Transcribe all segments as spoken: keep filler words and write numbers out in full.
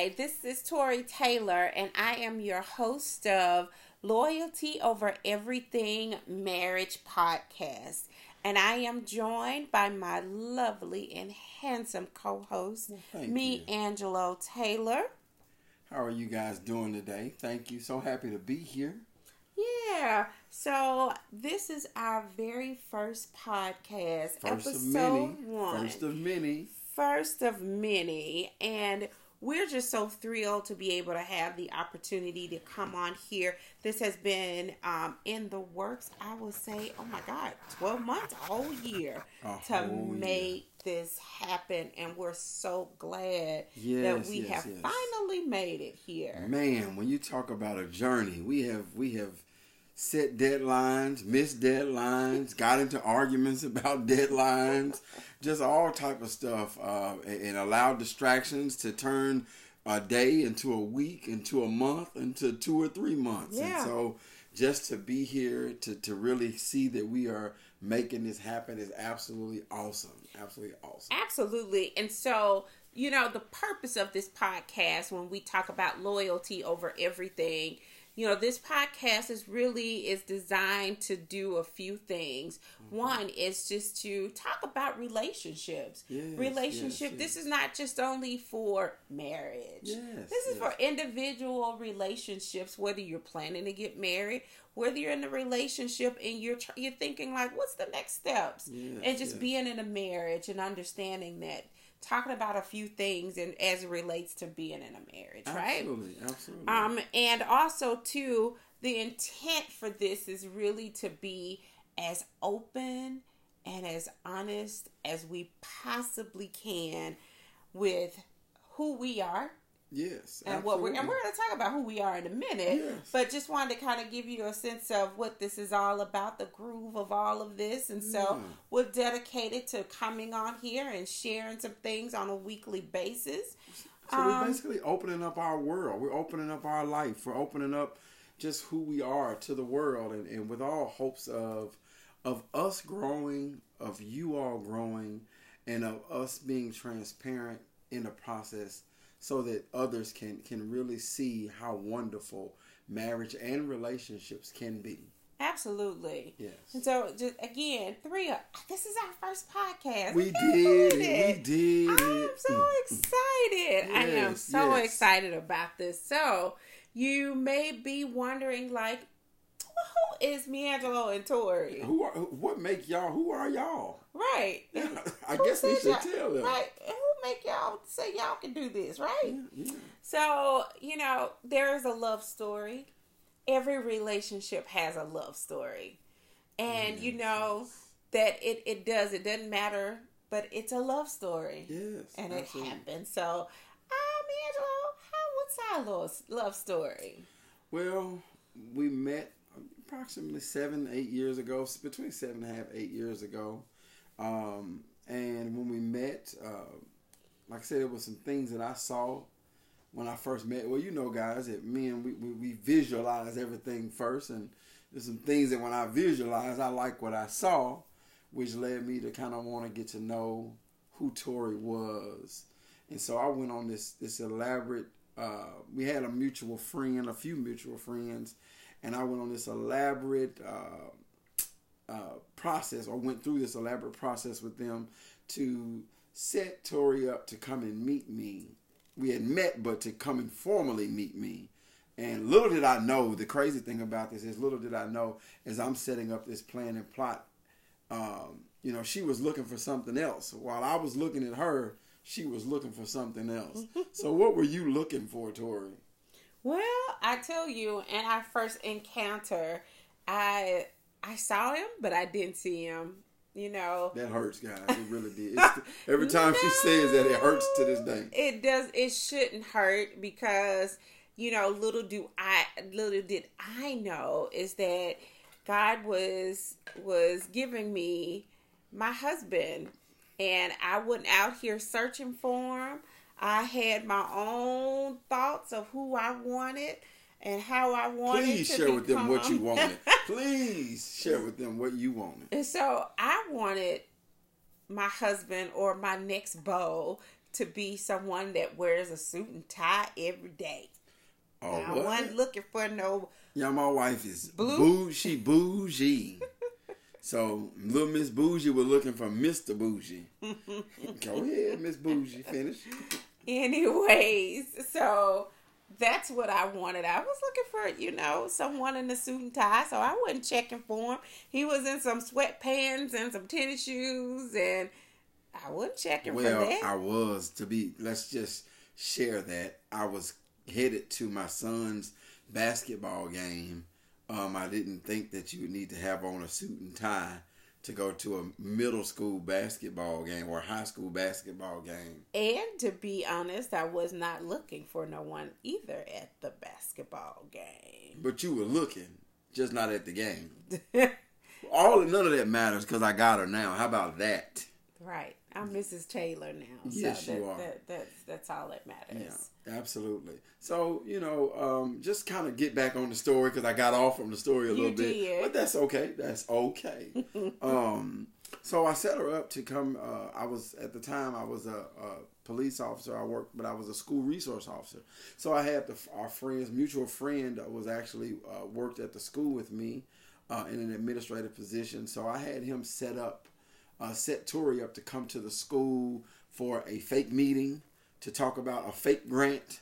Hi, this is Tori Taylor, and I am your host of Loyalty Over Everything Marriage Podcast. And I am joined by my lovely and handsome co-host, well, MiAngelo Taylor. How are you guys doing today? Thank you. So happy to be here. Yeah. So this is our very first podcast, first episode of many. one. First of many. First of many. And we're just so thrilled to be able to have the opportunity to come on here. This has been um, in the works, I will say, oh my God, twelve months, a whole year a to whole make year. this happen. And we're so glad yes, that we yes, have yes. finally made it here. Man, when you talk about a journey, we have we have set deadlines, missed deadlines, got into arguments about deadlines, just all type of stuff, uh, and, and allowed distractions to turn a day into a week, into a month, into two or three months. Yeah. And so just to be here, to, to really see that we are making this happen is absolutely awesome. Absolutely awesome. Absolutely. And so, you know, the purpose of this podcast, when we talk about loyalty over everything, you know, this podcast is really is designed to do a few things. Mm-hmm. One is just to talk about relationships. Yes, Relationship. Yes, yes. This is not just only for marriage. Yes, this is yes. for individual relationships, whether you're planning to get married, whether you're in a relationship and you're tr- you're thinking like, what's the next steps? Yes, and just yes. being in a marriage and understanding that. Talking about a few things and as it relates to being in a marriage, right? Absolutely, absolutely. Um, and also, too, the intent for this is really to be as open and as honest as we possibly can with who we are. Yes, and absolutely. what we're and we're going to talk about who we are in a minute, yes. but just wanted to kind of give you a sense of what this is all about, the groove of all of this, and so yeah. we're dedicated to coming on here and sharing some things on a weekly basis. So um, we're basically opening up our world, we're opening up our life, we're opening up just who we are to the world, and, and with all hopes of of us growing, of you all growing, and of us being transparent in the process. So that others can, can really see how wonderful marriage and relationships can be. Absolutely. Yes. And so, just, again, three. This is our first podcast. We did it. it. We did I'm it. I'm so excited. Yes, I am so yes. excited about this. So, you may be wondering, like, who is MiAngelo and Tori? Who are? What make y'all? Who are y'all? Right. Yeah, I who guess we should y'all? tell them. Right. Make y'all say y'all can do this, right? Yeah, yeah. So, you know, there is a love story. Every relationship has a love story. And, yes. you know, that it, it does. It doesn't matter, but it's a love story. Yes. And absolutely. It happens. So, um, Angelo, how what's our love story? Well, we met approximately seven, eight years ago. Between seven and a half, eight years ago. Um, and when we met... Uh, Like I said, it was some things that I saw when I first met. Well, you know, guys, that men, we, we, we visualize everything first. And there's some things that when I visualized, I like what I saw, which led me to kind of want to get to know who Tori was. And so I went on this, this elaborate, uh, we had a mutual friend, a few mutual friends. And I went on this elaborate uh, uh, process, or went through this elaborate process with them to set Tori up to come and meet me. We had met, but to come and formally meet me. And little did I know, the crazy thing about this is little did I know, as I'm setting up this plan and plot, um, you know, she was looking for something else. While I was looking at her, she was looking for something else. So what were you looking for, Tori? Well, I tell you, in our first encounter, I I saw him, but I didn't see him. You know, that hurts, guys. It really did. It's, every time no, she says that, it hurts to this day. It does. It shouldn't hurt because, you know, little do I, little did I know is that God was was giving me my husband, and I wasn't out here searching for him. I had my own thoughts of who I wanted and how I wanted to Please share with them what you wanted. Please share with them what you wanted. And so I wanted my husband or my next beau to be someone that wears a suit and tie every day. Oh, I wasn't looking for no. Yeah, my wife is bougie. She bougie. So, little Miss Bougie was looking for Mister Bougie. Go ahead, Miss Bougie. Finish. Anyways, so that's what I wanted. I was looking for, you know, someone in a suit and tie, so I wasn't checking for him. He was in some sweatpants and some tennis shoes, and I wasn't checking well, for that. Well, I was, to be, let's just share that. I was headed to my son's basketball game. Um, I didn't think that you would need to have on a suit and tie to go to a middle school basketball game or high school basketball game. And to be honest, I was not looking for no one either at the basketball game. But you were looking, just not at the game. All and none of that matters because I got her now. How about that? Right. I'm Missus Taylor now. Yes, so that, you are. That, that's, that's all that matters. Yeah, absolutely. So, you know, um, just kind of get back on the story because I got off from the story a little bit. But that's okay. That's okay. um, so I set her up to come. Uh, I was, at the time, I was a, a police officer. I worked, but I was a school resource officer. So I had the, our friends, mutual friend was actually uh, worked at the school with me uh, in an administrative position. So I had him set up. Uh, set Tori up to come to the school for a fake meeting to talk about a fake grant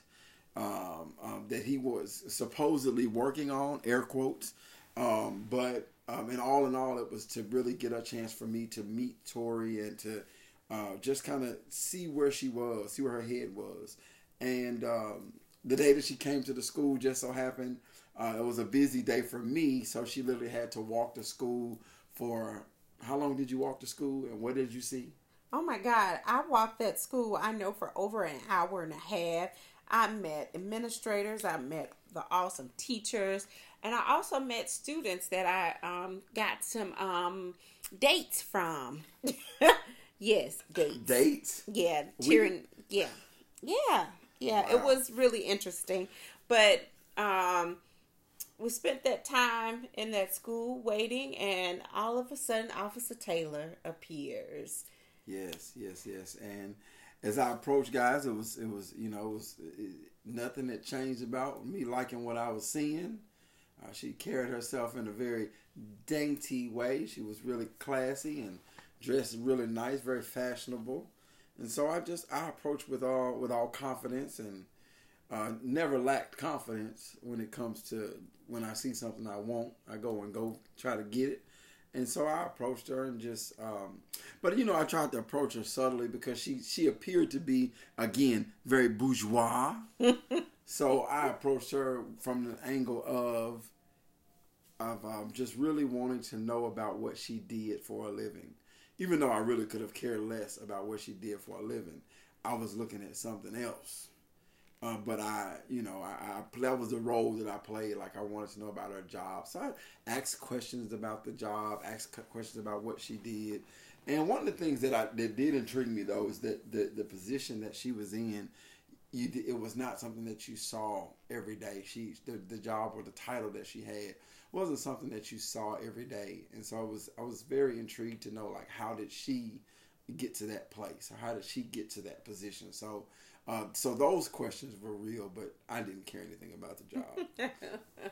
um, um, that he was supposedly working on, air quotes. Um, but um, and all in all, it was to really get a chance for me to meet Tori and to uh, just kind of see where she was, see where her head was. And um, the day that she came to the school just so happened, uh, it was a busy day for me. So she literally had to walk to school for... How long did you walk to school and what did you see? Oh my God, I walked that school, I know, for over an hour and a half. I met administrators, I met the awesome teachers, and I also met students that I um, got some um, dates from. Yes, dates. Dates? Yeah, cheering. We... Yeah, yeah, yeah. Wow. It was really interesting, but... Um, We spent that time in that school waiting, and all of a sudden, Officer Taylor appears. Yes, yes, yes. And as I approached, guys, it was, it was, you know, it was it, nothing that changed about me liking what I was seeing. Uh, she carried herself in a very dainty way. She was really classy and dressed really nice, very fashionable. And so I just I approached with all with all confidence and. Uh, never lacked confidence when it comes to when I see something I want, I go and go try to get it. And so I approached her and just, um, but you know, I tried to approach her subtly because she, she appeared to be, again, very bourgeois. So I approached her from the angle of, of um, just really wanting to know about what she did for a living. Even though I really could have cared less about what she did for a living, I was looking at something else. Uh, but I, you know, I, I that was the role that I played. Like I wanted to know about her job, so I asked questions about the job, asked questions about what she did. And one of the things that I that did intrigue me though is that the, the position that she was in, you it was not something that you saw every day. She the, the job or the title that she had wasn't something that you saw every day. And so I was I was very intrigued to know like how did she get to that place or how did she get to that position. So. Uh, so those questions were real, but I didn't care anything about the job.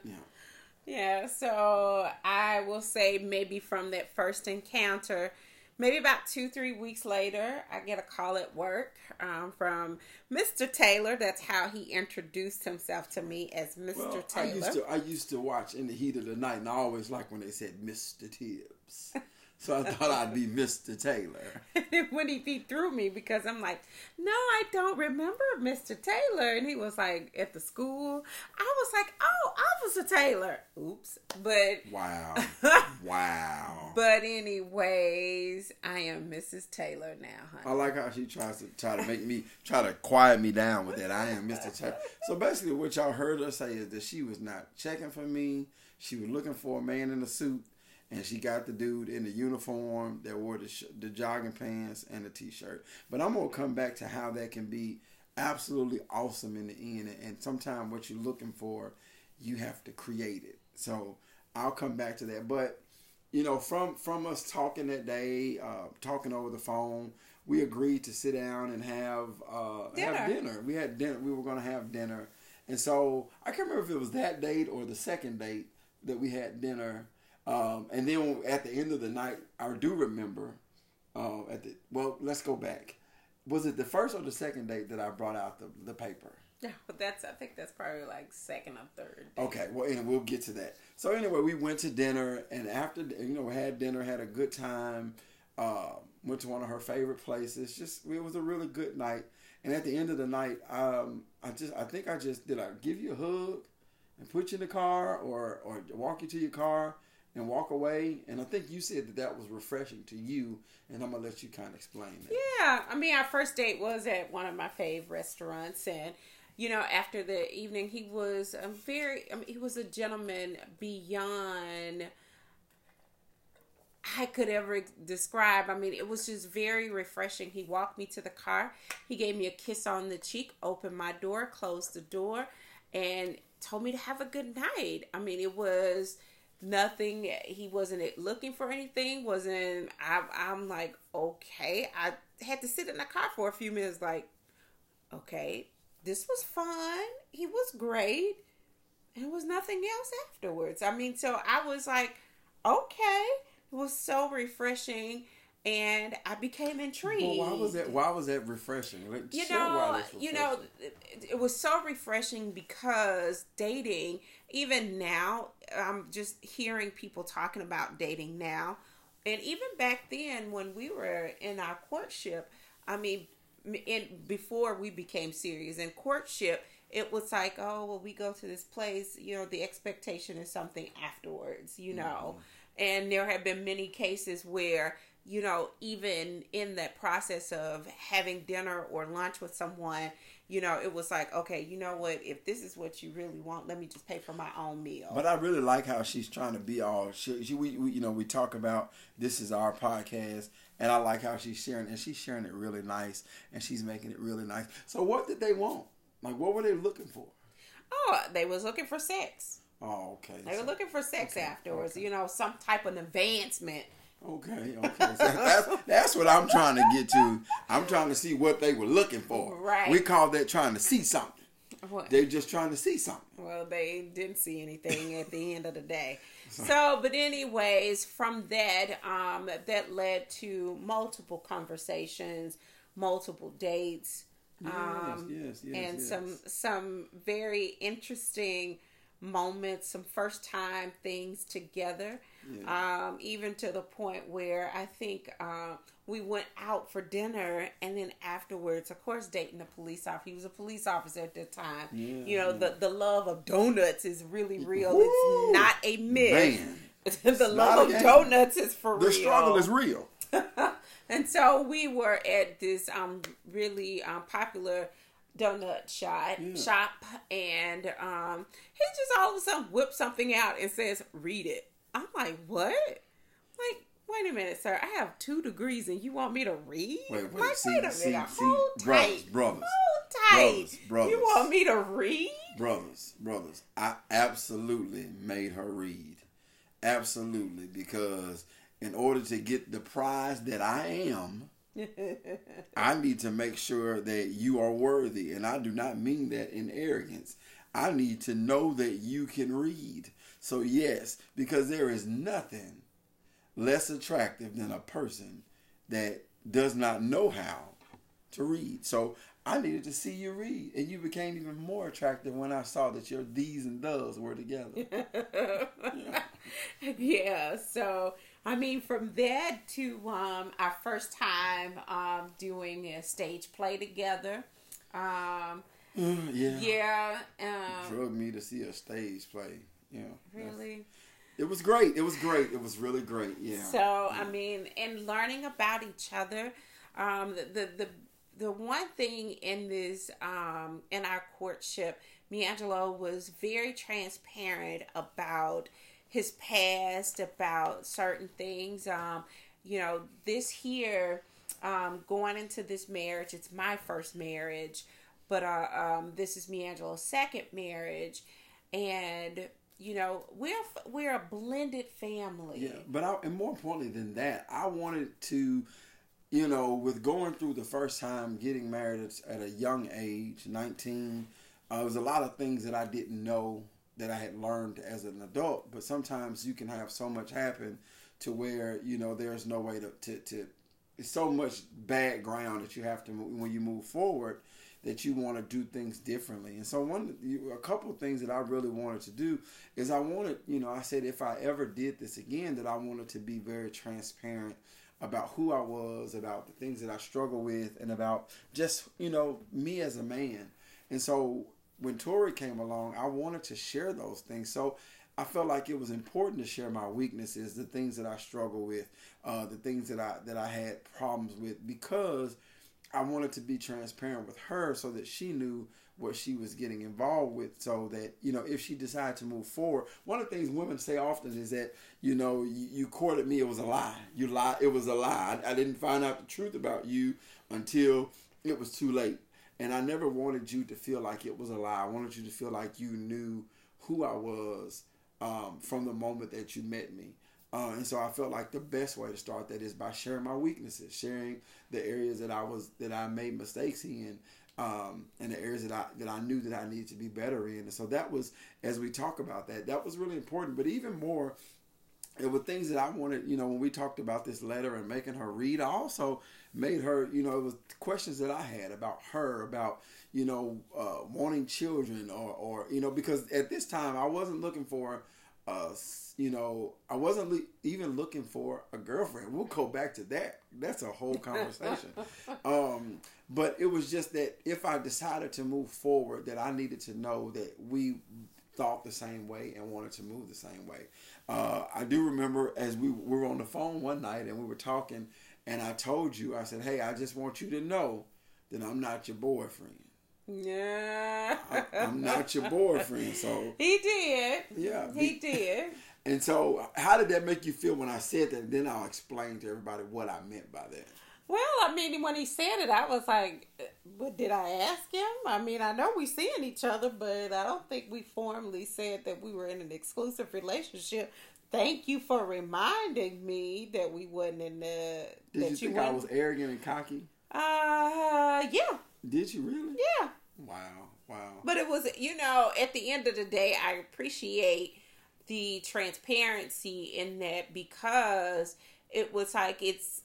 Yeah. Yeah. So I will say maybe from that first encounter, maybe about two, three weeks later, I get a call at work um, from Mister Taylor. That's how he introduced himself to me as Mister Well, Taylor. I used to, I used to watch In the Heat of the Night, and I always liked when they said Mister Tibbs. So I thought I'd be Mister Taylor. And when he, he threw me because I'm like, no, I don't remember Mister Taylor. And he was like, at the school. I was like, oh, Officer Taylor. Oops. But. Wow. Wow. But anyways, I am Missus Taylor now, honey. I like how she tries to try to make me, try to quiet me down with that. I am Mister Taylor. So basically what y'all heard her say is that she was not checking for me. She was looking for a man in a suit. And she got the dude in the uniform that wore the, sh- the jogging pants and the T-shirt. But I'm going to come back to how that can be absolutely awesome in the end. And, and sometimes what you're looking for, you have to create it. So I'll come back to that. But, you know, from, from us talking that day, uh, talking over the phone, we agreed to sit down and have uh, dinner. Have dinner. We had dinner. We were going to have dinner. And so I can't remember if it was that date or the second date that we had dinner. Um, and then at the end of the night, I do remember. Uh, at the well, let's go back. Was it the first or the second date that I brought out the, the paper? No, that's I think that's probably like second or third date. Okay, well, and we'll get to that. So anyway, we went to dinner, and after you know, we had dinner, had a good time. Uh, went to one of her favorite places. Just it was a really good night. And at the end of the night, um, I just I think I just did I give you a hug and put you in the car, or or walk you to your car and walk away. And I think you said that that was refreshing to you, and I'm gonna let you kind of explain that. Yeah, I mean, our first date was at one of my fave restaurants, and you know, after the evening, he was a very I mean, he was a gentleman beyond I could ever describe. I mean, it was just very refreshing. He walked me to the car. He gave me a kiss on the cheek, opened my door, closed the door, and told me to have a good night. I mean, it was nothing. He wasn't looking for anything. Wasn't, I, I'm like, okay. I had to sit in the car for a few minutes like, okay, this was fun. He was great. And it was nothing else afterwards. I mean, so I was like, okay. It was so refreshing, and I became intrigued. Well, why was that? Why was that refreshing? Like, you know, refreshing. you know, it, it was so refreshing because dating, even now, I'm just hearing people talking about dating now, and even back then when we were in our courtship, I mean, in before we became serious in courtship, it was like, oh, well, we go to this place, you know, the expectation is something afterwards, you know. Mm-hmm. And there have been many cases where, you know, even in that process of having dinner or lunch with someone, you know, it was like, okay, you know what? If this is what you really want, let me just pay for my own meal. But I really like how she's trying to be all, she, she, we, we, you know, we talk about this is our podcast, and I like how she's sharing, and she's sharing it really nice, and she's making it really nice. So what did they want? Like, what were they looking for? Oh, they was looking for sex. Oh, okay. They were so, looking for sex okay, afterwards, okay. You know, some type of advancement. Okay, okay. So that's, that's what I'm trying to get to. I'm trying to see what they were looking for. Right. We call that trying to see something. What? They're just trying to see something. Well, they didn't see anything at the end of the day. So, but anyways, from that, um, that led to multiple conversations, multiple dates, um, yes, yes, yes, and yes. some some very interesting moments, some first time things together, yeah. um, even to the point where I think uh, we went out for dinner, and then afterwards, of course, dating a police officer. He was a police officer at the time. Yeah, you know, yeah. the, the love of donuts is really real. Woo! It's not a myth. The love of donuts is for real. The struggle is real. And so we were at this um, really um, popular donut shop, yeah. shop and um, he just all of a sudden whips something out and says, read it. I'm like, what? Like, wait a minute, sir. I have two degrees and you want me to read? Wait, wait, like, see, wait a see, minute. See, Hold see, tight. Brothers, brothers, Hold tight. Brothers, brothers. You want me to read? Brothers, brothers. I absolutely made her read. Absolutely. Because in order to get the prize that I am, I need to make sure that you are worthy, and I do not mean that in arrogance. I need to know that you can read. So yes, because there is nothing less attractive than a person that does not know how to read. So I needed to see you read, and you became even more attractive when I saw that your these and does were together. yeah. yeah, so I mean, from that to um, our first time um, doing a stage play together. Um, mm, yeah. Yeah. Um, Drug me to see a stage play. Yeah. Really? It was great. It was great. It was really great. Yeah. So, yeah. I mean, and learning about each other. Um, the, the, the, the one thing in this, um, in our courtship, MiAngelo was very transparent about his past, about certain things. Um, you know, this here, um, going into this marriage, it's my first marriage, but uh, um, this is MiAngelo's second marriage, and you know, we're we're a blended family. Yeah, but I, and more importantly than that, I wanted to, you know, with going through the first time, getting married at a young age, nineteen, uh, there was a lot of things that I didn't know that I had learned as an adult. But sometimes you can have so much happen to where, you know, there's no way to, to, to it's so much bad ground that you have to, when you move forward, that you want to do things differently. And so one, a couple of things that I really wanted to do is I wanted, you know, I said if I ever did this again, that I wanted to be very transparent about who I was, about the things that I struggle with, and about just, you know, me as a man. And so when Tori came along, I wanted to share those things. So I felt like it was important to share my weaknesses, the things that I struggle with, uh, the things that I that I had problems with, because I wanted to be transparent with her so that she knew what she was getting involved with, so that, you know, if she decided to move forward. One of the things women say often is that, you know, you, you courted me, it was a lie. You lied, it was a lie. I, I didn't find out the truth about you until it was too late. And I never wanted you to feel like it was a lie. I wanted you to feel like you knew who I was um, from the moment that you met me. Uh, and so I felt like the best way to start that is by sharing my weaknesses, sharing the areas that I was that I made mistakes in, um, and the areas that I that I knew that I needed to be better in. And so that was, as we talk about that, that was really important. But even more, it were things that I wanted, you know, when we talked about this letter and making her read, I also made her, you know, it was questions that I had about her, about, you know, uh, wanting children or, or, you know, because at this time I wasn't looking for Uh, you know, I wasn't le- even looking for a girlfriend. We'll go back to that. That's a whole conversation. um, but it was just that if I decided to move forward, that I needed to know that we thought the same way and wanted to move the same way. Uh, I do remember as we were on the phone one night and we were talking, and I told you, I said, hey, I just want you to know that I'm not your boyfriend. Yeah, I, I'm not your boyfriend. So he did. Yeah, he did. And so, how did that make you feel when I said that? And then I'll explain to everybody what I meant by that. Well, I mean, when he said it, I was like, "But did I ask him? I mean, I know we seeing each other, but I don't think we formally said that we were in an exclusive relationship." Thank you for reminding me that we wasn't in the. Did that you think you I was arrogant and cocky? Uh, yeah. Did you really? Yeah. Wow. Wow. But it was, you know, at the end of the day, I appreciate the transparency in that, because it was like, it's,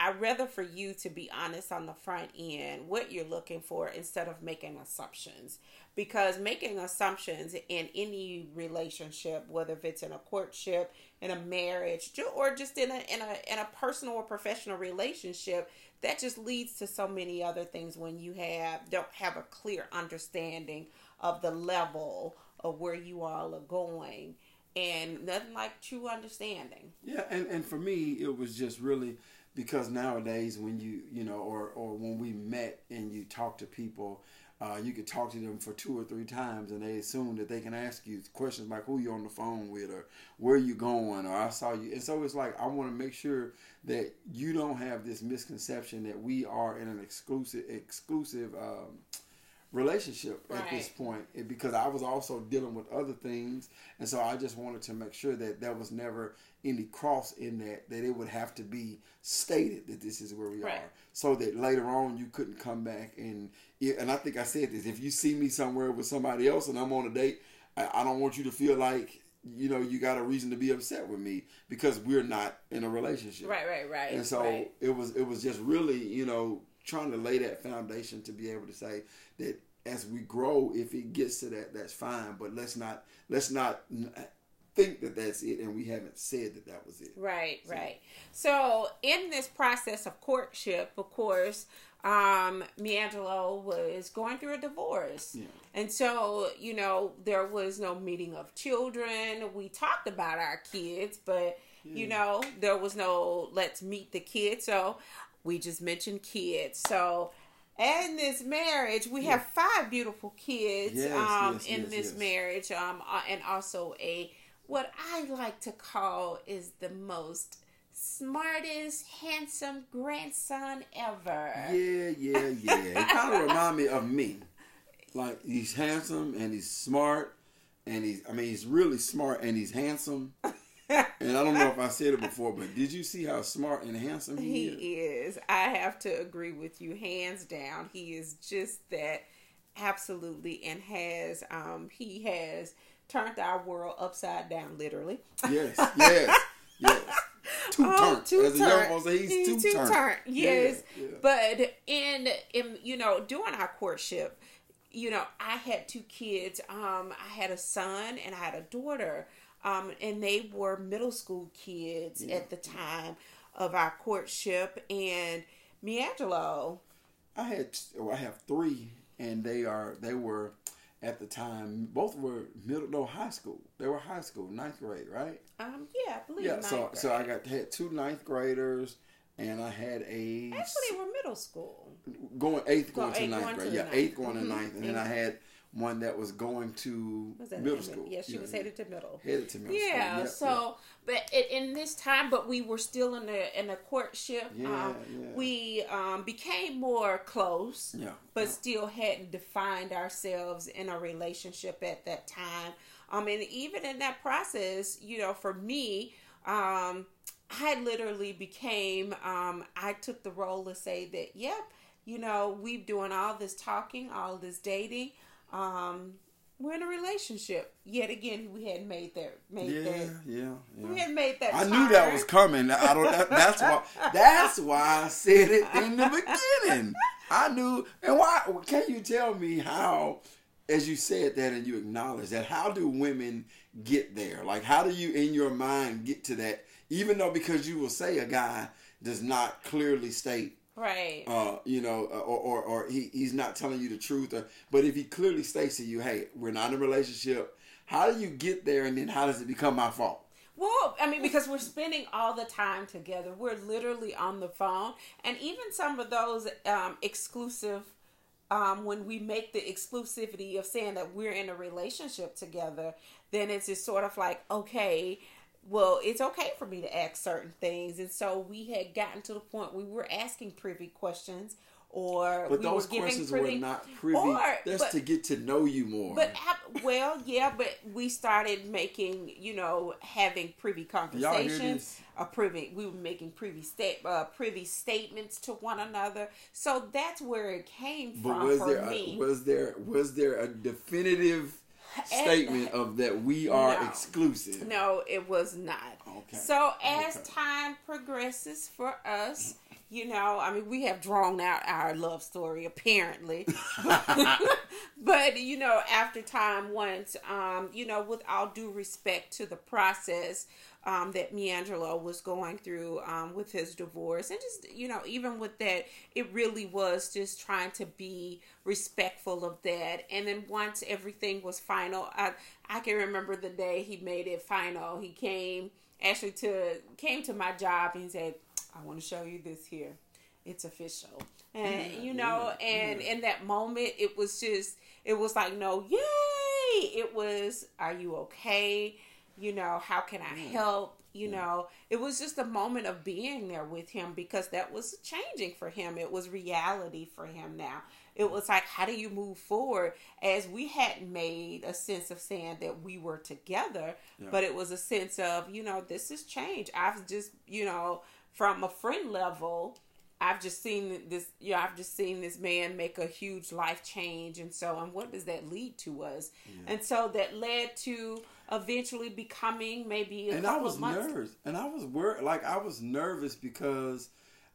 I'd rather for you to be honest on the front end, what you're looking for, instead of making assumptions. Because making assumptions in any relationship, whether if it's in a courtship, in a marriage, or just in a, in a, in a personal or professional relationship, that just leads to so many other things when you have don't have a clear understanding of the level of where you all are going, and nothing like true understanding. Yeah, and, and for me, it was just really because nowadays when you, you know, or, or when we met and you talk to people, uh, you could talk to them for two or three times and they assume that they can ask you questions like who you're on the phone with or where you going or I saw you. And so it's like I want to make sure that you don't have this misconception that we are in an exclusive exclusive um, relationship right. at this point, it, because I was also dealing with other things. And so I just wanted to make sure that there was never any cross in that, that it would have to be stated that this is where we right. are, so that later on you couldn't come back. And and I think I said this, if you see me somewhere with somebody else and I'm on a date, I, I don't want you to feel like, you know, you got a reason to be upset with me because we're not in a relationship. Right, right, right. And so right. it was it was just really, you know, trying to lay that foundation to be able to say that as we grow, if it gets to that, that's fine. But let's not let's not think that that's it, and we haven't said that that was it. Right, so. right. So in this process of courtship, of course, um, MiAngelo was going through a divorce. Yeah. And so, you know, there was no meeting of children. We talked about our kids, but, yeah. you know, there was no let's meet the kids. So we just mentioned kids. So in this marriage, we yeah. have five beautiful kids yes, um, yes, in yes, this yes. marriage, um, and also a what I like to call is the most smartest, handsome grandson ever. Yeah, yeah, yeah. It kind of reminds me of me. Like, he's handsome and he's smart and he's, I mean, he's really smart and he's handsome. And I don't know if I said it before, but did you see how smart and handsome he, he is? He is. I have to agree with you. Hands down. He is just that. Absolutely. And has, um, he has turned our world upside down, literally. Yes. Yes. Yes. Too oh, turnt. Too As turnt. A young say, he's, he's too, too turnt. turnt. Yes. Yeah, yeah. But in, in, you know, during our courtship, you know, I had two kids. Um, I had a son and I had a daughter. Um, and they were middle school kids yeah. at the time of our courtship. And MiAngelo, I had, well, I have three, and they are, they were at the time, both were middle, no, high school. They were high school, ninth grade, right? Um, yeah, I believe. Yeah, so grade. so I got had two ninth graders, and I had a actually they were middle school going eighth going, going to eighth, ninth going grade. To yeah, ninth. eighth going to mm-hmm. ninth, and eighth. Then I had one that was going to was middle headed? school. Yeah, she yeah. was headed to middle. Headed to middle yeah, school. Yeah, so, yeah. But in this time, but we were still in a, in a courtship. Yeah, um, yeah. We um, became more close, yeah, but yeah. still hadn't defined ourselves in a relationship at that time. Um, and even in that process, you know, for me, um, I literally became, um, I took the role to say that, yep, you know, we're doing all this talking, all this dating. Um, we're in a relationship. Yet again, we hadn't made that. Made yeah, that. Yeah, yeah. We hadn't made that. I turn. knew that was coming. I don't. That, that's why. That's why I said it in the beginning. I knew. And why? Can you tell me how? As you said that, and you acknowledge that, how do women get there? Like, how do you, in your mind, get to that? Even though, because you will say a guy does not clearly state. Right. Uh, you know, or or, or he, he's not telling you the truth. Or, but if he clearly states to you, hey, we're not in a relationship, how do you get there, and then how does it become my fault? Well, I mean, because we're spending all the time together. We're literally on the phone. And even some of those um, exclusive, um, when we make the exclusivity of saying that we're in a relationship together, then it's just sort of like, okay, well, it's okay for me to ask certain things. And so we had gotten to the point we were asking privy questions, or but we those were questions privy, were not privy. Or, That's but, to get to know you more. But I, well, yeah, but we started making, you know, having privy conversations. A privy, we were making privy state, uh, privy statements to one another. So that's where it came but from was for there me. A, was there was there a definitive statement of that we are no, exclusive? No, it was not. Okay. So as okay. time progresses for us, you know, I mean, we have drawn out our love story apparently. But, you know, after time, once, um, you know, with all due respect to the process um, that MiAngelo was going through um, with his divorce, and just, you know, even with that, it really was just trying to be respectful of that. And then once everything was final, I, I can remember the day he made it final. He came actually to came to my job and said, I want to show you this here. It's official. And, yeah, you know, yeah, and yeah. in that moment, it was just, it was like, no, yay. It was, are you okay? You know, how can I yeah. help? You yeah. know, it was just a moment of being there with him, because that was changing for him. It was reality for him now. It was like, how do you move forward? As we hadn't made a sense of saying that we were together, yeah. but it was a sense of, you know, this is change. I've just, you know, from a friend level, I've just seen this, you know, I've just seen this man make a huge life change. And so, and what does that lead to us? Yeah. And so that led to eventually becoming maybe a and couple of months. And I was nervous. And I was worried, like I was nervous because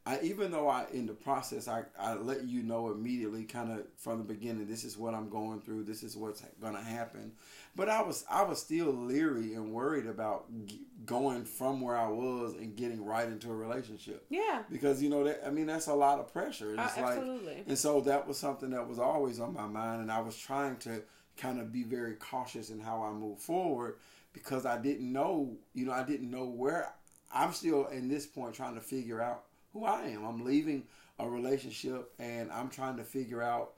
I, even though I, in the process, I, I let you know immediately kind of from the beginning, this is what I'm going through. This is what's going to happen. But I was, I was still leery and worried about g- going from where I was and getting right into a relationship. Yeah. Because, you know, that, I mean, that's a lot of pressure. It's uh, absolutely. Like, and so that was something that was always on my mind. And I was trying to kind of be very cautious in how I move forward, because I didn't know, you know, I didn't know where I'm still in this point trying to figure out who I am. I'm leaving a relationship and I'm trying to figure out,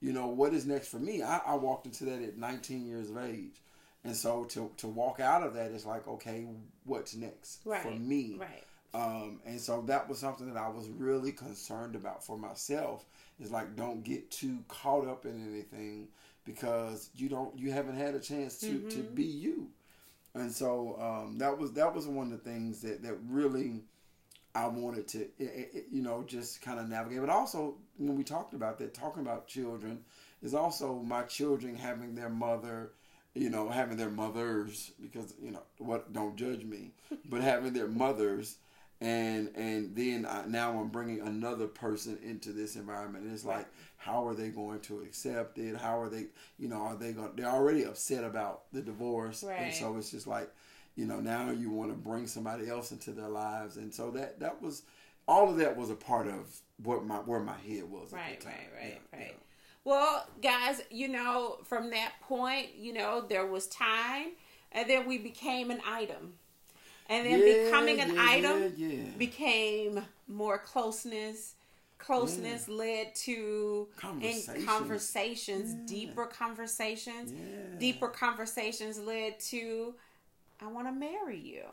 you know, what is next for me. I, I walked into that at nineteen years of age. And so to, to walk out of that, it's like, okay, what's next right. for me? Right. Um, and so that was something that I was really concerned about for myself. It's like, don't get too caught up in anything, because you don't, you haven't had a chance to, mm-hmm. to be you. And so um, that was that was one of the things that, that really I wanted to, it, it, you know, just kind of navigate. But also, when we talked about that, talking about children is also my children having their mother, you know, having their mothers, because, you know, what, don't judge me, but having their mothers. And and then I, now I'm bringing another person into this environment. And it's like, how are they going to accept it? How are they, you know, are they going? They're already upset about the divorce, right. And so it's just like, you know, now you want to bring somebody else into their lives, and so that that was all of that was a part of what my where my head was. Right, at the time. right, right, yeah, right. Yeah. Well, guys, you know, from that point, you know, there was time, and then we became an item. And then yeah, becoming an yeah, item yeah, yeah. became more closeness. Closeness yeah. led to conversations, in conversations yeah. deeper conversations. Yeah. Deeper conversations led to, I want to marry you.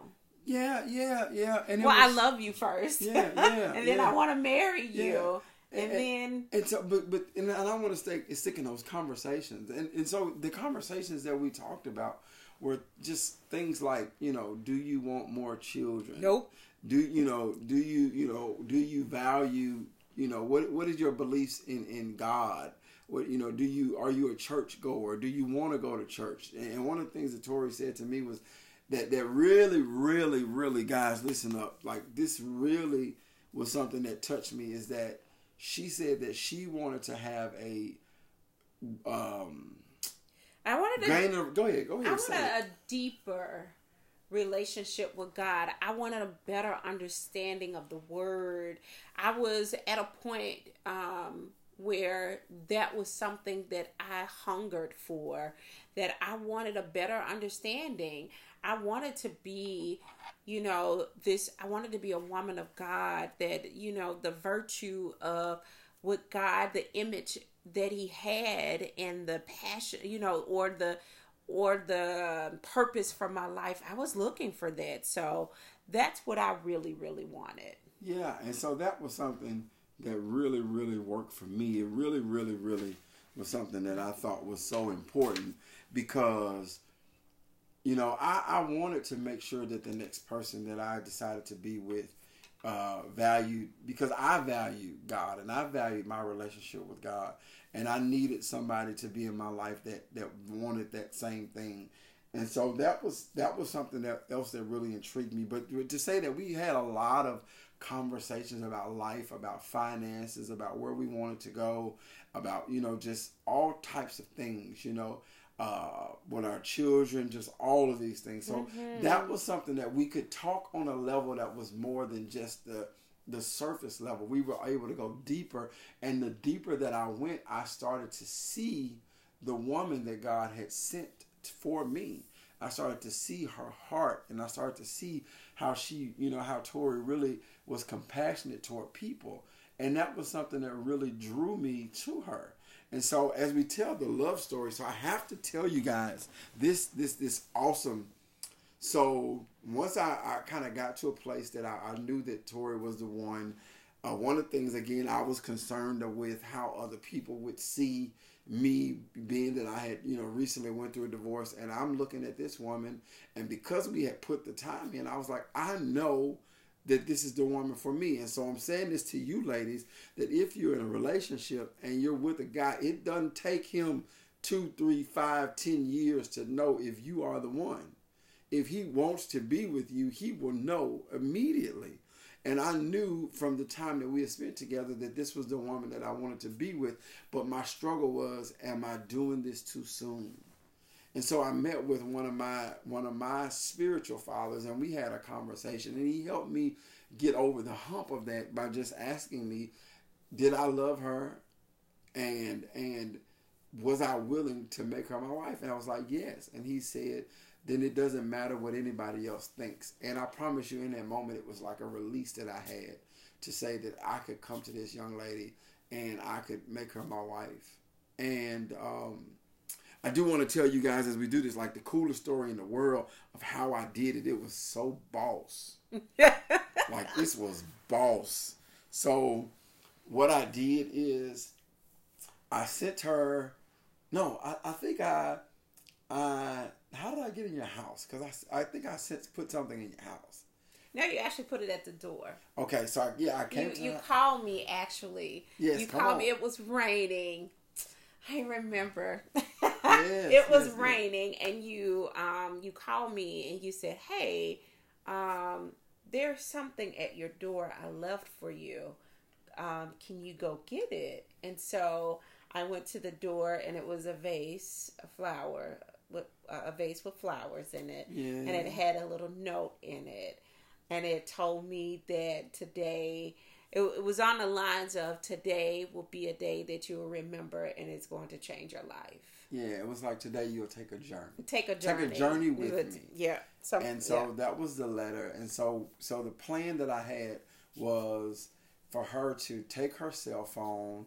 Yeah, yeah, yeah. And well, was, I love you first. Yeah, yeah. And then yeah. I want to marry you. Yeah. And, and, and then... And so, but, but, and I want to stay, stick in those conversations. And, and so the conversations that we talked about were just things like, you know, do you want more children? Nope. Do you know? Do you you know? Do you value? You know, what what is your beliefs in, in God? What you know? Do you are you a church goer? Do you want to go to church? And one of the things that Tori said to me was that that really, really, really, guys, listen up. Like, this really was something that touched me. Is that she said that she wanted to have a um. I wanted to Gainer, go ahead, go ahead. I wanted a deeper relationship with God. I wanted a better understanding of the Word. I was at a point um, where that was something that I hungered for, that I wanted a better understanding. I wanted to be, you know, this, I wanted to be a woman of God, that, you know, the virtue of with God, the image that he had, and the passion, you know, or the or the purpose for my life. I was looking for that. So that's what I really, really wanted. Yeah. And so that was something that really, really worked for me. It really, really, really was something that I thought was so important, because, you know, I, I wanted to make sure that the next person that I decided to be with uh valued, because I value God and I valued my relationship with God, and I needed somebody to be in my life that that wanted that same thing. And so that was that was something that else that really intrigued me. But to say that we had a lot of conversations about life, about finances, about where we wanted to go, about, you know, just all types of things, you know, Uh, with our children, just all of these things. So mm-hmm. that was something that we could talk on a level that was more than just the the surface level. We were able to go deeper, and the deeper that I went, I started to see the woman that God had sent for me. I started to see her heart, and I started to see how she, you know, how Tori really was compassionate toward people. And that was something that really drew me to her. And so as we tell the love story, so I have to tell you guys this, this, this awesome. So once I, I kind of got to a place that I, I knew that Tori was the one, uh, one of the things, again, I was concerned with how other people would see me, being that I had, you know, recently went through a divorce, and I'm looking at this woman, and because we had put the time in, I was like, I know that this is the woman for me. And so I'm saying this to you ladies, that if you're in a relationship and you're with a guy, it doesn't take him two, three, five, ten years to know if you are the one. If he wants to be with you, he will know immediately. And I knew from the time that we had spent together that this was the woman that I wanted to be with. But my struggle was, am I doing this too soon? And so I met with one of my one of my spiritual fathers, and we had a conversation, and he helped me get over the hump of that by just asking me, did I love her, and and was I willing to make her my wife? And I was like, yes. And he said, then it doesn't matter what anybody else thinks. And I promise you, in that moment, it was like a release that I had to say that I could come to this young lady and I could make her my wife. And um I do want to tell you guys, as we do this, like the coolest story in the world of how I did it. It was so boss. Like, this was boss. So what I did is I sent her, no, I, I think I, Uh, how did I get in your house? Because I, I think I since put something in your house. No, you actually put it at the door. Okay, sorry. Yeah, I came you, to You that. called me, actually. Yes, You called on. me. It was raining. I remember. Yes, it was yes, raining, yes. and you um you called me, and you said, hey, um, there's something at your door I left for you. Um, can you go get it? And so I went to the door, and it was a vase, a flower, with, uh, a vase with flowers in it, yeah. and it had a little note in it. And it told me that today, it, it was on the lines of today will be a day that you will remember and it's going to change your life. Yeah, it was like today you'll take a journey. Take a journey. Take a journey with would, me. Yeah. So, and so yeah. that was the letter. And so, so the plan that I had was for her to take her cell phone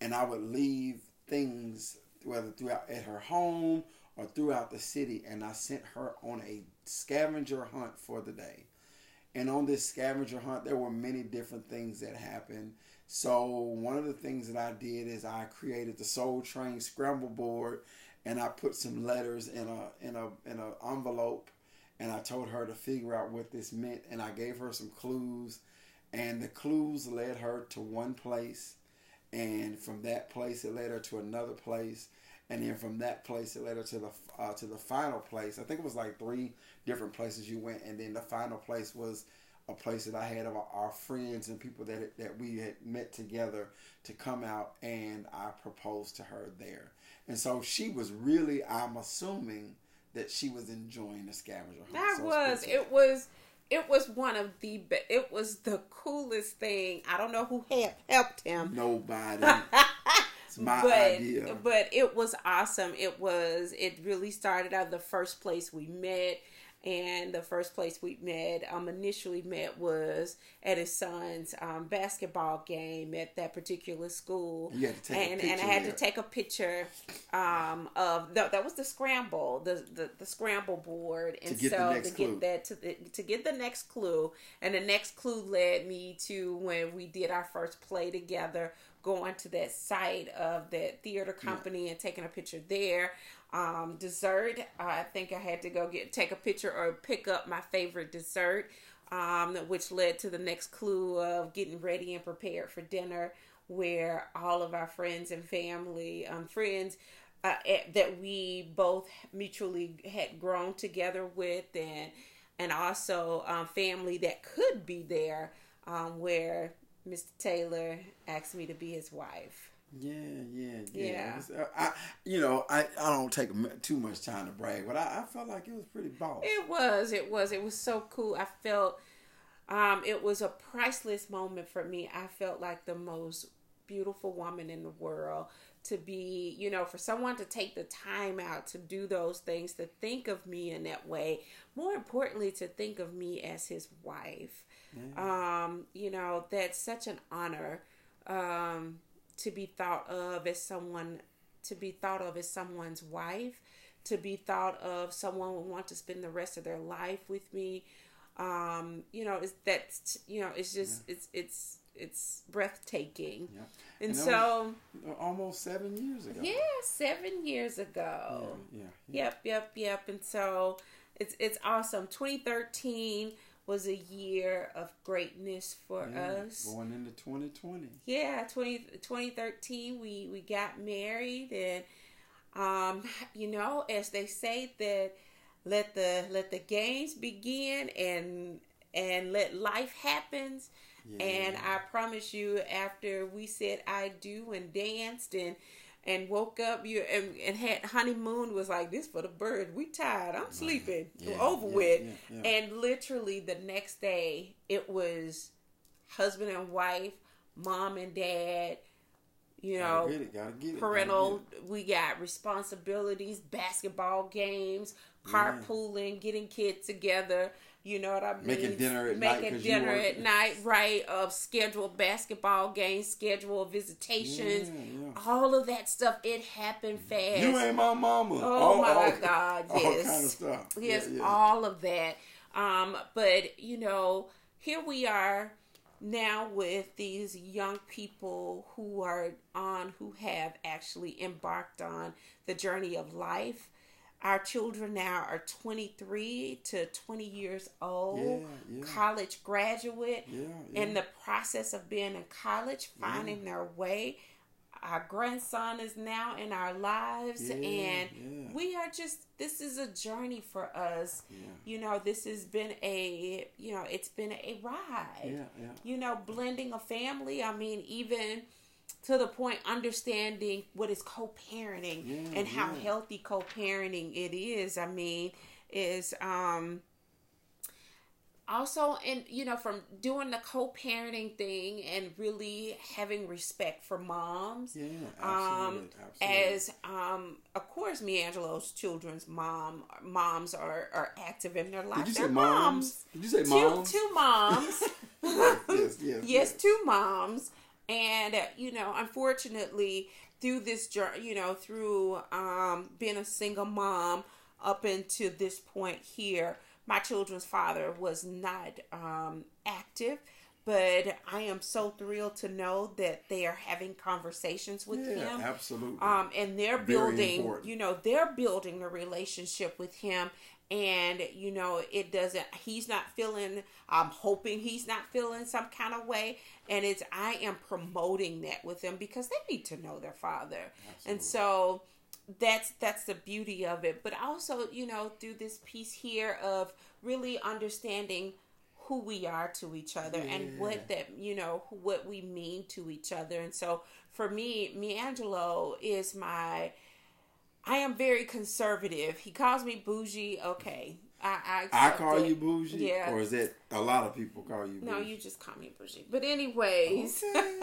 and I would leave things, whether throughout at her home or throughout the city. And I sent her on a scavenger hunt for the day. And on this scavenger hunt, there were many different things that happened. So one of the things that I did is I created the Soul Train Scramble Board, and I put some letters in a in a in an envelope, and I told her to figure out what this meant, and I gave her some clues, and the clues led her to one place, and from that place it led her to another place. And then from that place, it led her to the uh, to the final place. I think it was like three different places you went, and then the final place was a place that I had of our, our friends and people that that we had met together to come out, and I proposed to her there. And so she was really, I'm assuming, that she was enjoying the scavenger hunt. That so was it was it was one of the it was the coolest thing. I don't know who had helped him. Nobody. My but, idea. But it was awesome. It was, it really started out the first place we met. And the first place we met, um, initially met was at his son's um, basketball game at that particular school. You had to take and, a and I had there. to take a picture um, of the, that was the scramble, the the, the scramble board, and to get so the next to clue. get that to the, to get the next clue. And the next clue led me to when we did our first play together, going to that site of that theater company yeah. and taking a picture there. Um, dessert. Uh, I think I had to go get take a picture or pick up my favorite dessert, um, which led to the next clue of getting ready and prepared for dinner, where all of our friends and family, um, friends uh, at, that we both mutually had grown together with, and and also um, family that could be there, um, where Mister Taylor asked me to be his wife. Yeah, yeah, yeah. yeah. I, you know, I, I don't take too much time to brag, but I, I felt like it was pretty boss. It was, it was, it was so cool. I felt, um, it was a priceless moment for me. I felt like the most beautiful woman in the world to be, you know, for someone to take the time out to do those things, to think of me in that way. More importantly, to think of me as his wife. Yeah. Um, you know, that's such an honor. Um. To be thought of as someone, to be thought of as someone's wife, to be thought of someone would want to spend the rest of their life with me. Um, you know, it's that, you know, it's just, yeah. it's, it's, it's breathtaking. Yeah. And, and so almost seven years ago. Yeah. Seven years ago. Yeah, yeah, yeah. Yep. Yep. Yep. And so it's, it's awesome. twenty thirteen was a year of greatness for yeah, us. Going into twenty twenty. Yeah, twenty, twenty thirteen, we, we got married. And, um, you know, as they say that let the let the games begin and and let life happen. Yeah. And I promise you, after we said I do and danced and And woke up you and, and had honeymoon was like this for the birds. We tired. I'm sleeping. Yeah, We're over yeah, with. Yeah, yeah. And literally the next day it was husband and wife, mom and dad, you know, gotta get it, gotta get it, parental. Gotta get it. We got responsibilities, basketball games, carpooling, yeah. getting kids together. You know what I mean? Making dinner at Making night. Making dinner at night, right, of scheduled basketball games, scheduled visitations, yeah, yeah. all of that stuff. It happened fast. You ain't my mama. Oh, oh my all, God, yes. All kind of stuff. Yes, yeah, yeah. all of that. Um, but, you know, here we are now with these young people who are on, who have actually embarked on the journey of life. Our children now are twenty-three to twenty years old, yeah, yeah. college graduate, yeah, yeah. in the process of being in college, finding yeah. their way. Our grandson is now in our lives, yeah, and yeah. we are just, this is a journey for us. Yeah. You know, this has been a, you know, it's been a ride. Yeah, yeah. You know, blending a family, I mean, even... to the point, understanding what is co-parenting yeah, and how yeah. healthy co-parenting it is. I mean, is um, also, and you know, from doing the co-parenting thing and really having respect for moms. Yeah, absolutely. Um, absolutely. As um, of course, MiAngelo's children's mom moms are, are active in their life. Did you say moms? moms? Did you say moms? Two, two moms. yes, yes, yes, yes, two moms. And, uh, you know, unfortunately, through this journey, you know, through um, being a single mom up until this point here, my children's father was not um, active. But I am so thrilled to know that they are having conversations with yeah, him. Absolutely. Um, and they're building, you know, they're building a relationship with him. And, you know, it doesn't, he's not feeling, I'm hoping he's not feeling some kind of way. And it's, I am promoting that with them because they need to know their father. Absolutely. And so that's, that's the beauty of it. But also, you know, through this piece here of really understanding who we are to each other yeah. and what that, you know, what we mean to each other. And so for me, MiAngelo is my, I am very conservative. He calls me bougie. Okay. I I, I call it. you bougie? Yeah. Or is it a lot of people call you bougie? No, you just call me bougie. But anyways, okay.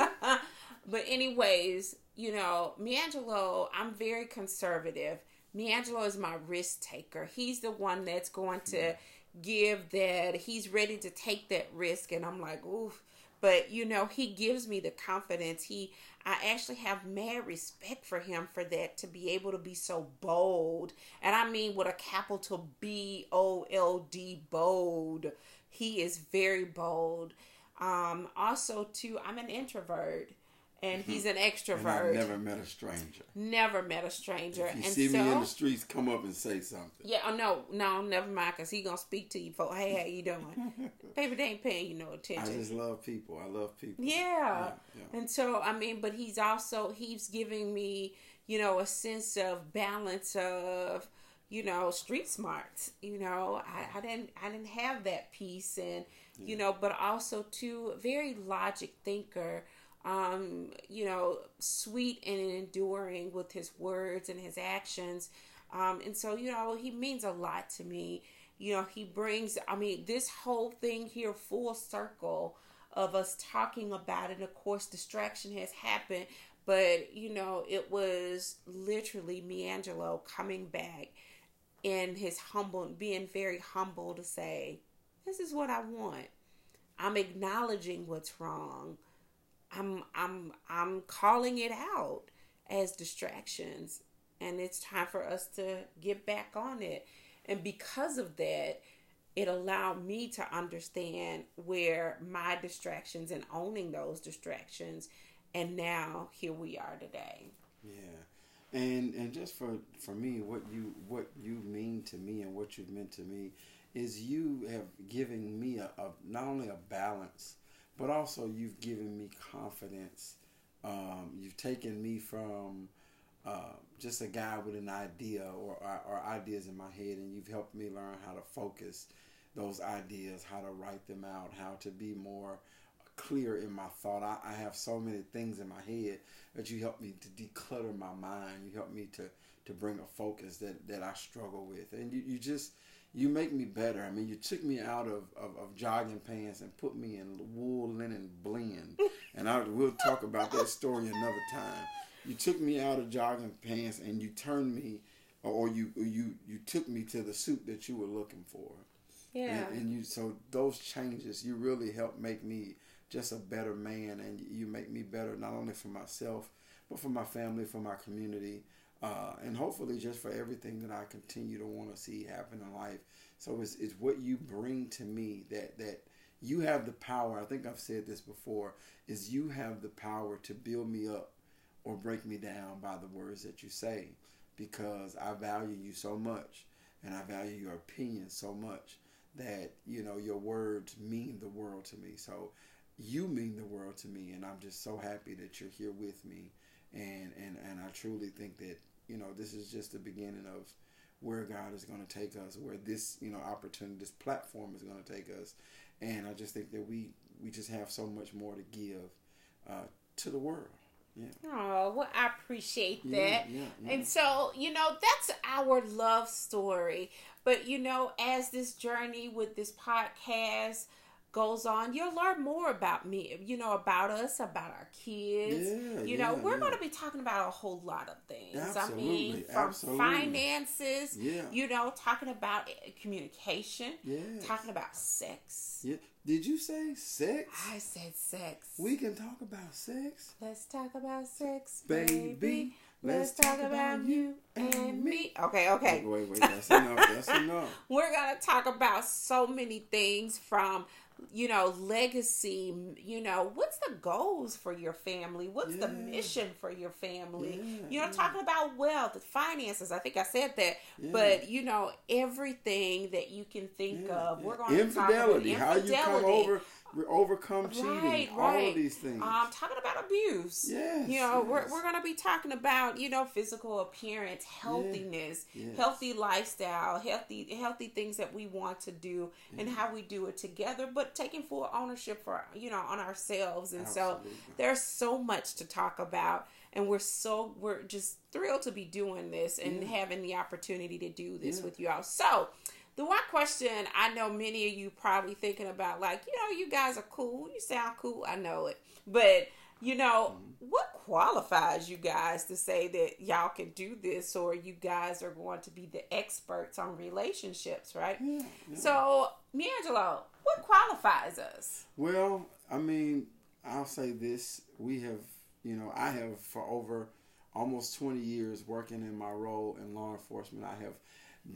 but anyways, you know, MiAngelo, I'm very conservative. MiAngelo is my risk taker. He's the one that's going to yeah. give that. He's ready to take that risk. And I'm like, oof. But, you know, he gives me the confidence. He, I actually have mad respect for him for that, to be able to be so bold. And I mean with a capital B O L D, bold. He is very bold. Um, also, too, I'm an introvert. And mm-hmm. he's an extrovert. And I've never met a stranger. Never met a stranger. If you and see so, me in the streets, come up and say something. Yeah, oh, no, no, never mind, because he's going to speak to you for, hey, how you doing? Baby, they ain't paying you no attention. I just love people. I love people. Yeah. yeah, yeah. And so, I mean, but he's also, he's giving me, you know, a sense of balance of, you know, street smarts. You know, I, I didn't, I didn't have that piece. And, yeah. you know, but also, too, very logic thinker. Um, you know, sweet and enduring with his words and his actions. Um, and so, you know, he means a lot to me. You know, he brings, I mean, this whole thing here full circle of us talking about it. Of course, distraction has happened, but, you know, it was literally MiAngelo coming back in his humble, being very humble to say, this is what I want. I'm acknowledging what's wrong. I'm I'm I'm calling it out as distractions, and it's time for us to get back on it. And because of that, it allowed me to understand where my distractions and owning those distractions. And now here we are today. Yeah, and and just for, for me, what you what you mean to me and what you've meant to me is you have given me a, a not only a balance. But also, you've given me confidence. Um, you've taken me from uh, just a guy with an idea or, or, or ideas in my head, and you've helped me learn how to focus those ideas, how to write them out, how to be more clear in my thought. I, I have so many things in my head that you helped me to declutter my mind. You helped me to, to bring a focus that, that I struggle with. And you, you just... You make me better. I mean, you took me out of, of, of jogging pants and put me in wool linen blend. And I we'll talk about that story another time. You took me out of jogging pants and you turned me, or you you you took me to the suit that you were looking for. Yeah. And, and you so those changes, you really helped make me just a better man, and you make me better not only for myself, but for my family, for my community. Uh, and hopefully just for everything that I continue to want to see happen in life. So it's, it's what you bring to me that, that you have the power. I think I've said this before, is you have the power to build me up or break me down by the words that you say. because I value you so much and I value your opinion so much that, you know, your words mean the world to me. So you mean the world to me, and I'm just so happy that you're here with me. And, and, and I truly think that, you know, this is just the beginning of where God is going to take us, where this, you know, opportunity, this platform is going to take us. And I just think that we, we just have so much more to give uh, to the world. Yeah. Oh, well, I appreciate that. Yeah, yeah, yeah. And so, you know, that's our love story. But, you know, as this journey with this podcast goes on, you'll learn more about me, you know, about us, about our kids. Yeah, you know, yeah, we're yeah. going to be talking about a whole lot of things. Absolutely, I mean, from absolutely. finances, yeah. you know, talking about communication, yes. talking about sex. Yeah. Did you say sex? I said sex. We can talk about sex. Let's talk about sex, baby. baby. Let's, Let's talk, talk about, about you and me. Okay, okay. Wait, wait, wait. That's enough. That's enough. We're going to talk about so many things from, you know, legacy, you know, what's the goals for your family? What's yeah. the mission for your family? Yeah, you know, yeah. talking about wealth, finances. I think I said that. Yeah. But, you know, everything that you can think yeah, of. Yeah. We're going to talk about infidelity. How you come over. We overcome cheating, right, all right. of these things. Um, talking about abuse. Yes. You know, yes. we're we're gonna be talking about, you know, physical appearance, healthiness, yes. Yes. healthy lifestyle, healthy healthy things that we want to do yes. and how we do it together, but taking full ownership for, you know, on ourselves. And Absolutely. so there's so much to talk about. And we're so we're just thrilled to be doing this and yeah. having the opportunity to do this yeah. with you all. So the one question I know many of you probably thinking about, like, you know, you guys are cool. You sound cool. I know it. But, you know, mm-hmm. what qualifies you guys to say that y'all can do this, or you guys are going to be the experts on relationships, right? Yeah, yeah. So, MiAngelo, what qualifies us? Well, I mean, I'll say this. We have, you know, I have for over almost twenty years working in my role in law enforcement. I have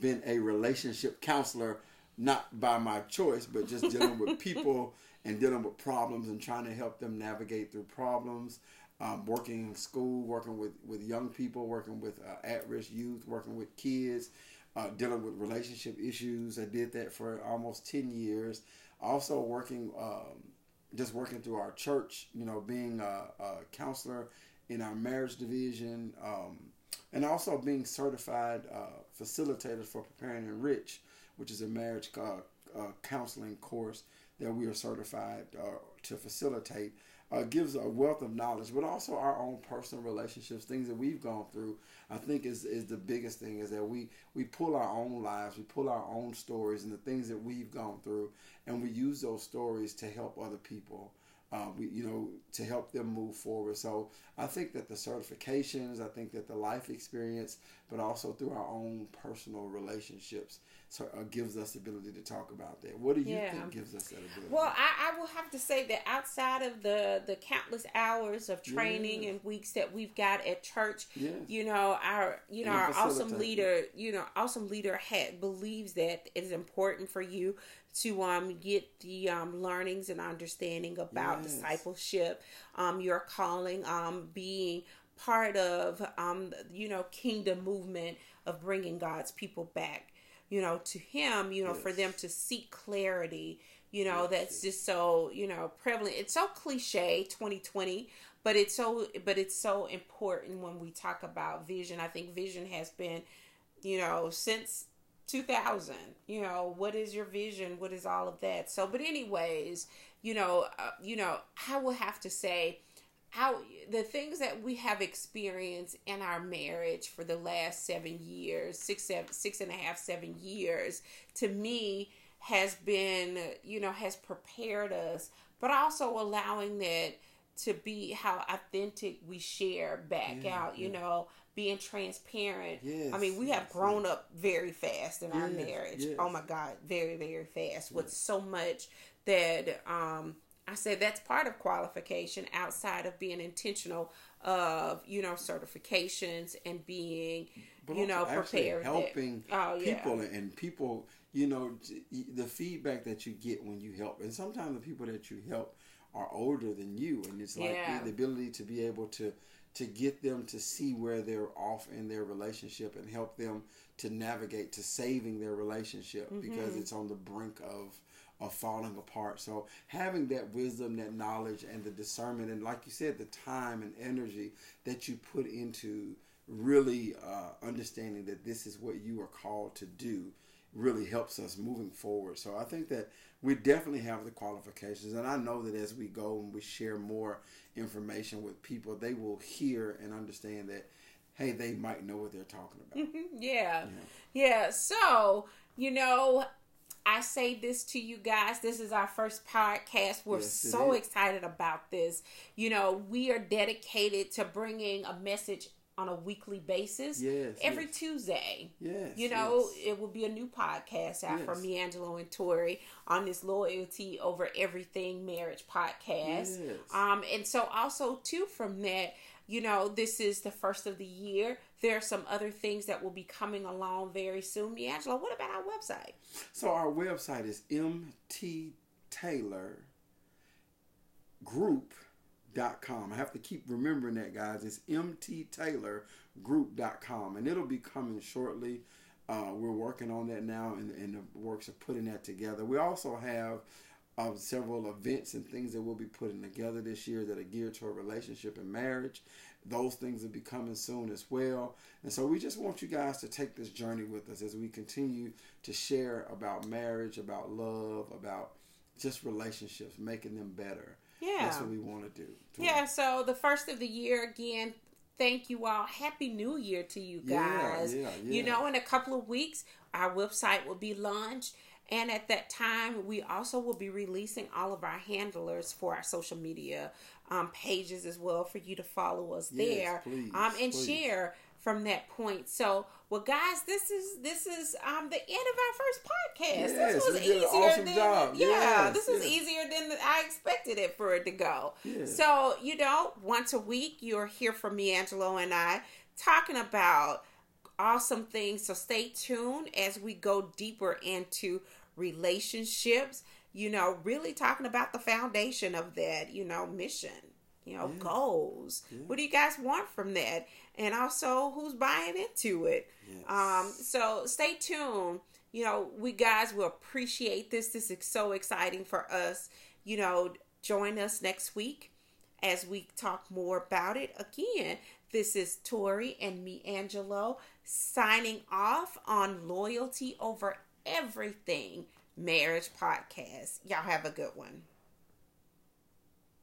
been a relationship counselor, not by my choice, but just dealing with people and dealing with problems and trying to help them navigate through problems, um, working in school, working with, with young people, working with uh, at-risk youth, working with kids, uh, dealing with relationship issues. I did that for almost ten years. Also working, um, just working through our church, you know, being a, a counselor in our marriage division, um, and also being certified uh, facilitators for Preparing Enrich, which is a marriage uh, uh, counseling course that we are certified uh, to facilitate, uh, gives a wealth of knowledge, but also our own personal relationships, things that we've gone through. I think is is the biggest thing is that we, we pull our own lives, we pull our own stories and the things that we've gone through, and we use those stories to help other people. Uh, we, you know, to help them move forward. So I think that the certifications, I think that the life experience, but also through our own personal relationships, so uh, gives us the ability to talk about that. What do you yeah. think gives us that ability? Well, I, I will have to say that outside of the, the countless hours of training yeah. and weeks that we've got at church, yeah. you know, our you know our awesome leader, you know, awesome leader had believes that it is important for you to um get the um learnings and understanding about yes. discipleship, um your calling, um being part of um you know kingdom movement of bringing God's people back, you know, to him, you know, yes. for them to seek clarity, you know, yes. that's just so, you know, prevalent. It's so cliche, twenty twenty, but it's so but it's so important when we talk about vision. I think vision has been, you know, since two thousand, you know, what is your vision? What is all of that? So, but anyways, you know, uh, you know, I will have to say how the things that we have experienced in our marriage for the last seven years, six, seven, six and a half, seven years, to me has been, you know, has prepared us, but also allowing that to be how authentic we share back yeah, out, you yeah. know, being transparent. Yes, I mean, we have grown yes. up very fast in yes, our marriage. Yes. Oh my God, very, very fast yes. with so much that um, I said that's part of qualification outside of being intentional of, you know, certifications and being, but you know, prepared. Helping oh, yeah. people and people, you know, the feedback that you get when you help. And sometimes the people that you help are older than you. And it's like yeah. the ability to be able to to get them to see where they're off in their relationship and help them to navigate to saving their relationship mm-hmm. because it's on the brink of, of falling apart. So having that wisdom, that knowledge, and the discernment, and like you said, the time and energy that you put into really uh, understanding that this is what you are called to do really helps us moving forward. So I think that we definitely have the qualifications. And I know that as we go and we share more information with people, they will hear and understand that, hey, they might know what they're talking about. Mm-hmm. Yeah. yeah. Yeah. So, you know, I say this to you guys. This is our first podcast. We're yes, so is. excited about this. You know, we are dedicated to bringing a message on a weekly basis. Yes, every yes. Tuesday. Yes. You know, yes. it will be a new podcast out yes. from MiAngelo and Tori on this Loyalty Over Everything Marriage Podcast. Yes. Um, and so also too from that, you know, this is the first of the year. There are some other things that will be coming along very soon. MiAngelo, what about our website? So our website is M T Taylor Group dot com. I have to keep remembering that, guys. It's M T Taylor Group dot com, and it'll be coming shortly. Uh, we're working on that now, and in, in the works of putting that together. We also have uh, several events and things that we'll be putting together this year that are geared toward relationship and marriage. Those things will be coming soon as well. And so we just want you guys to take this journey with us as we continue to share about marriage, about love, about just relationships, making them better. Yeah. That's what we want to do. Yeah, so the first of the year, again, thank you all. Happy New Year to you guys. Yeah, yeah, yeah. You know, in a couple of weeks, our website will be launched. And at that time, we also will be releasing all of our handlers for our social media um, pages as well for you to follow us yes, there please, um, and please. share from that point. So, well, guys, this is this is um, the end of our first podcast. Yes, this was easier awesome than job. yeah. Yes, this was yes. easier than I expected it for it to go. Yes. So, you know, once a week, you're here from MiAngelo and I talking about awesome things. So stay tuned as we go deeper into relationships. You know, really talking about the foundation of that. You know, mission. You know, yeah. goals. Yeah. What do you guys want from that? And also, who's buying into it? Yes. Um, so stay tuned. You know, we guys will appreciate this. This is so exciting for us. You know, join us next week as we talk more about it. Again, this is Tori and MiAngelo signing off on Loyalty Over Everything Marriage Podcast. Y'all have a good one.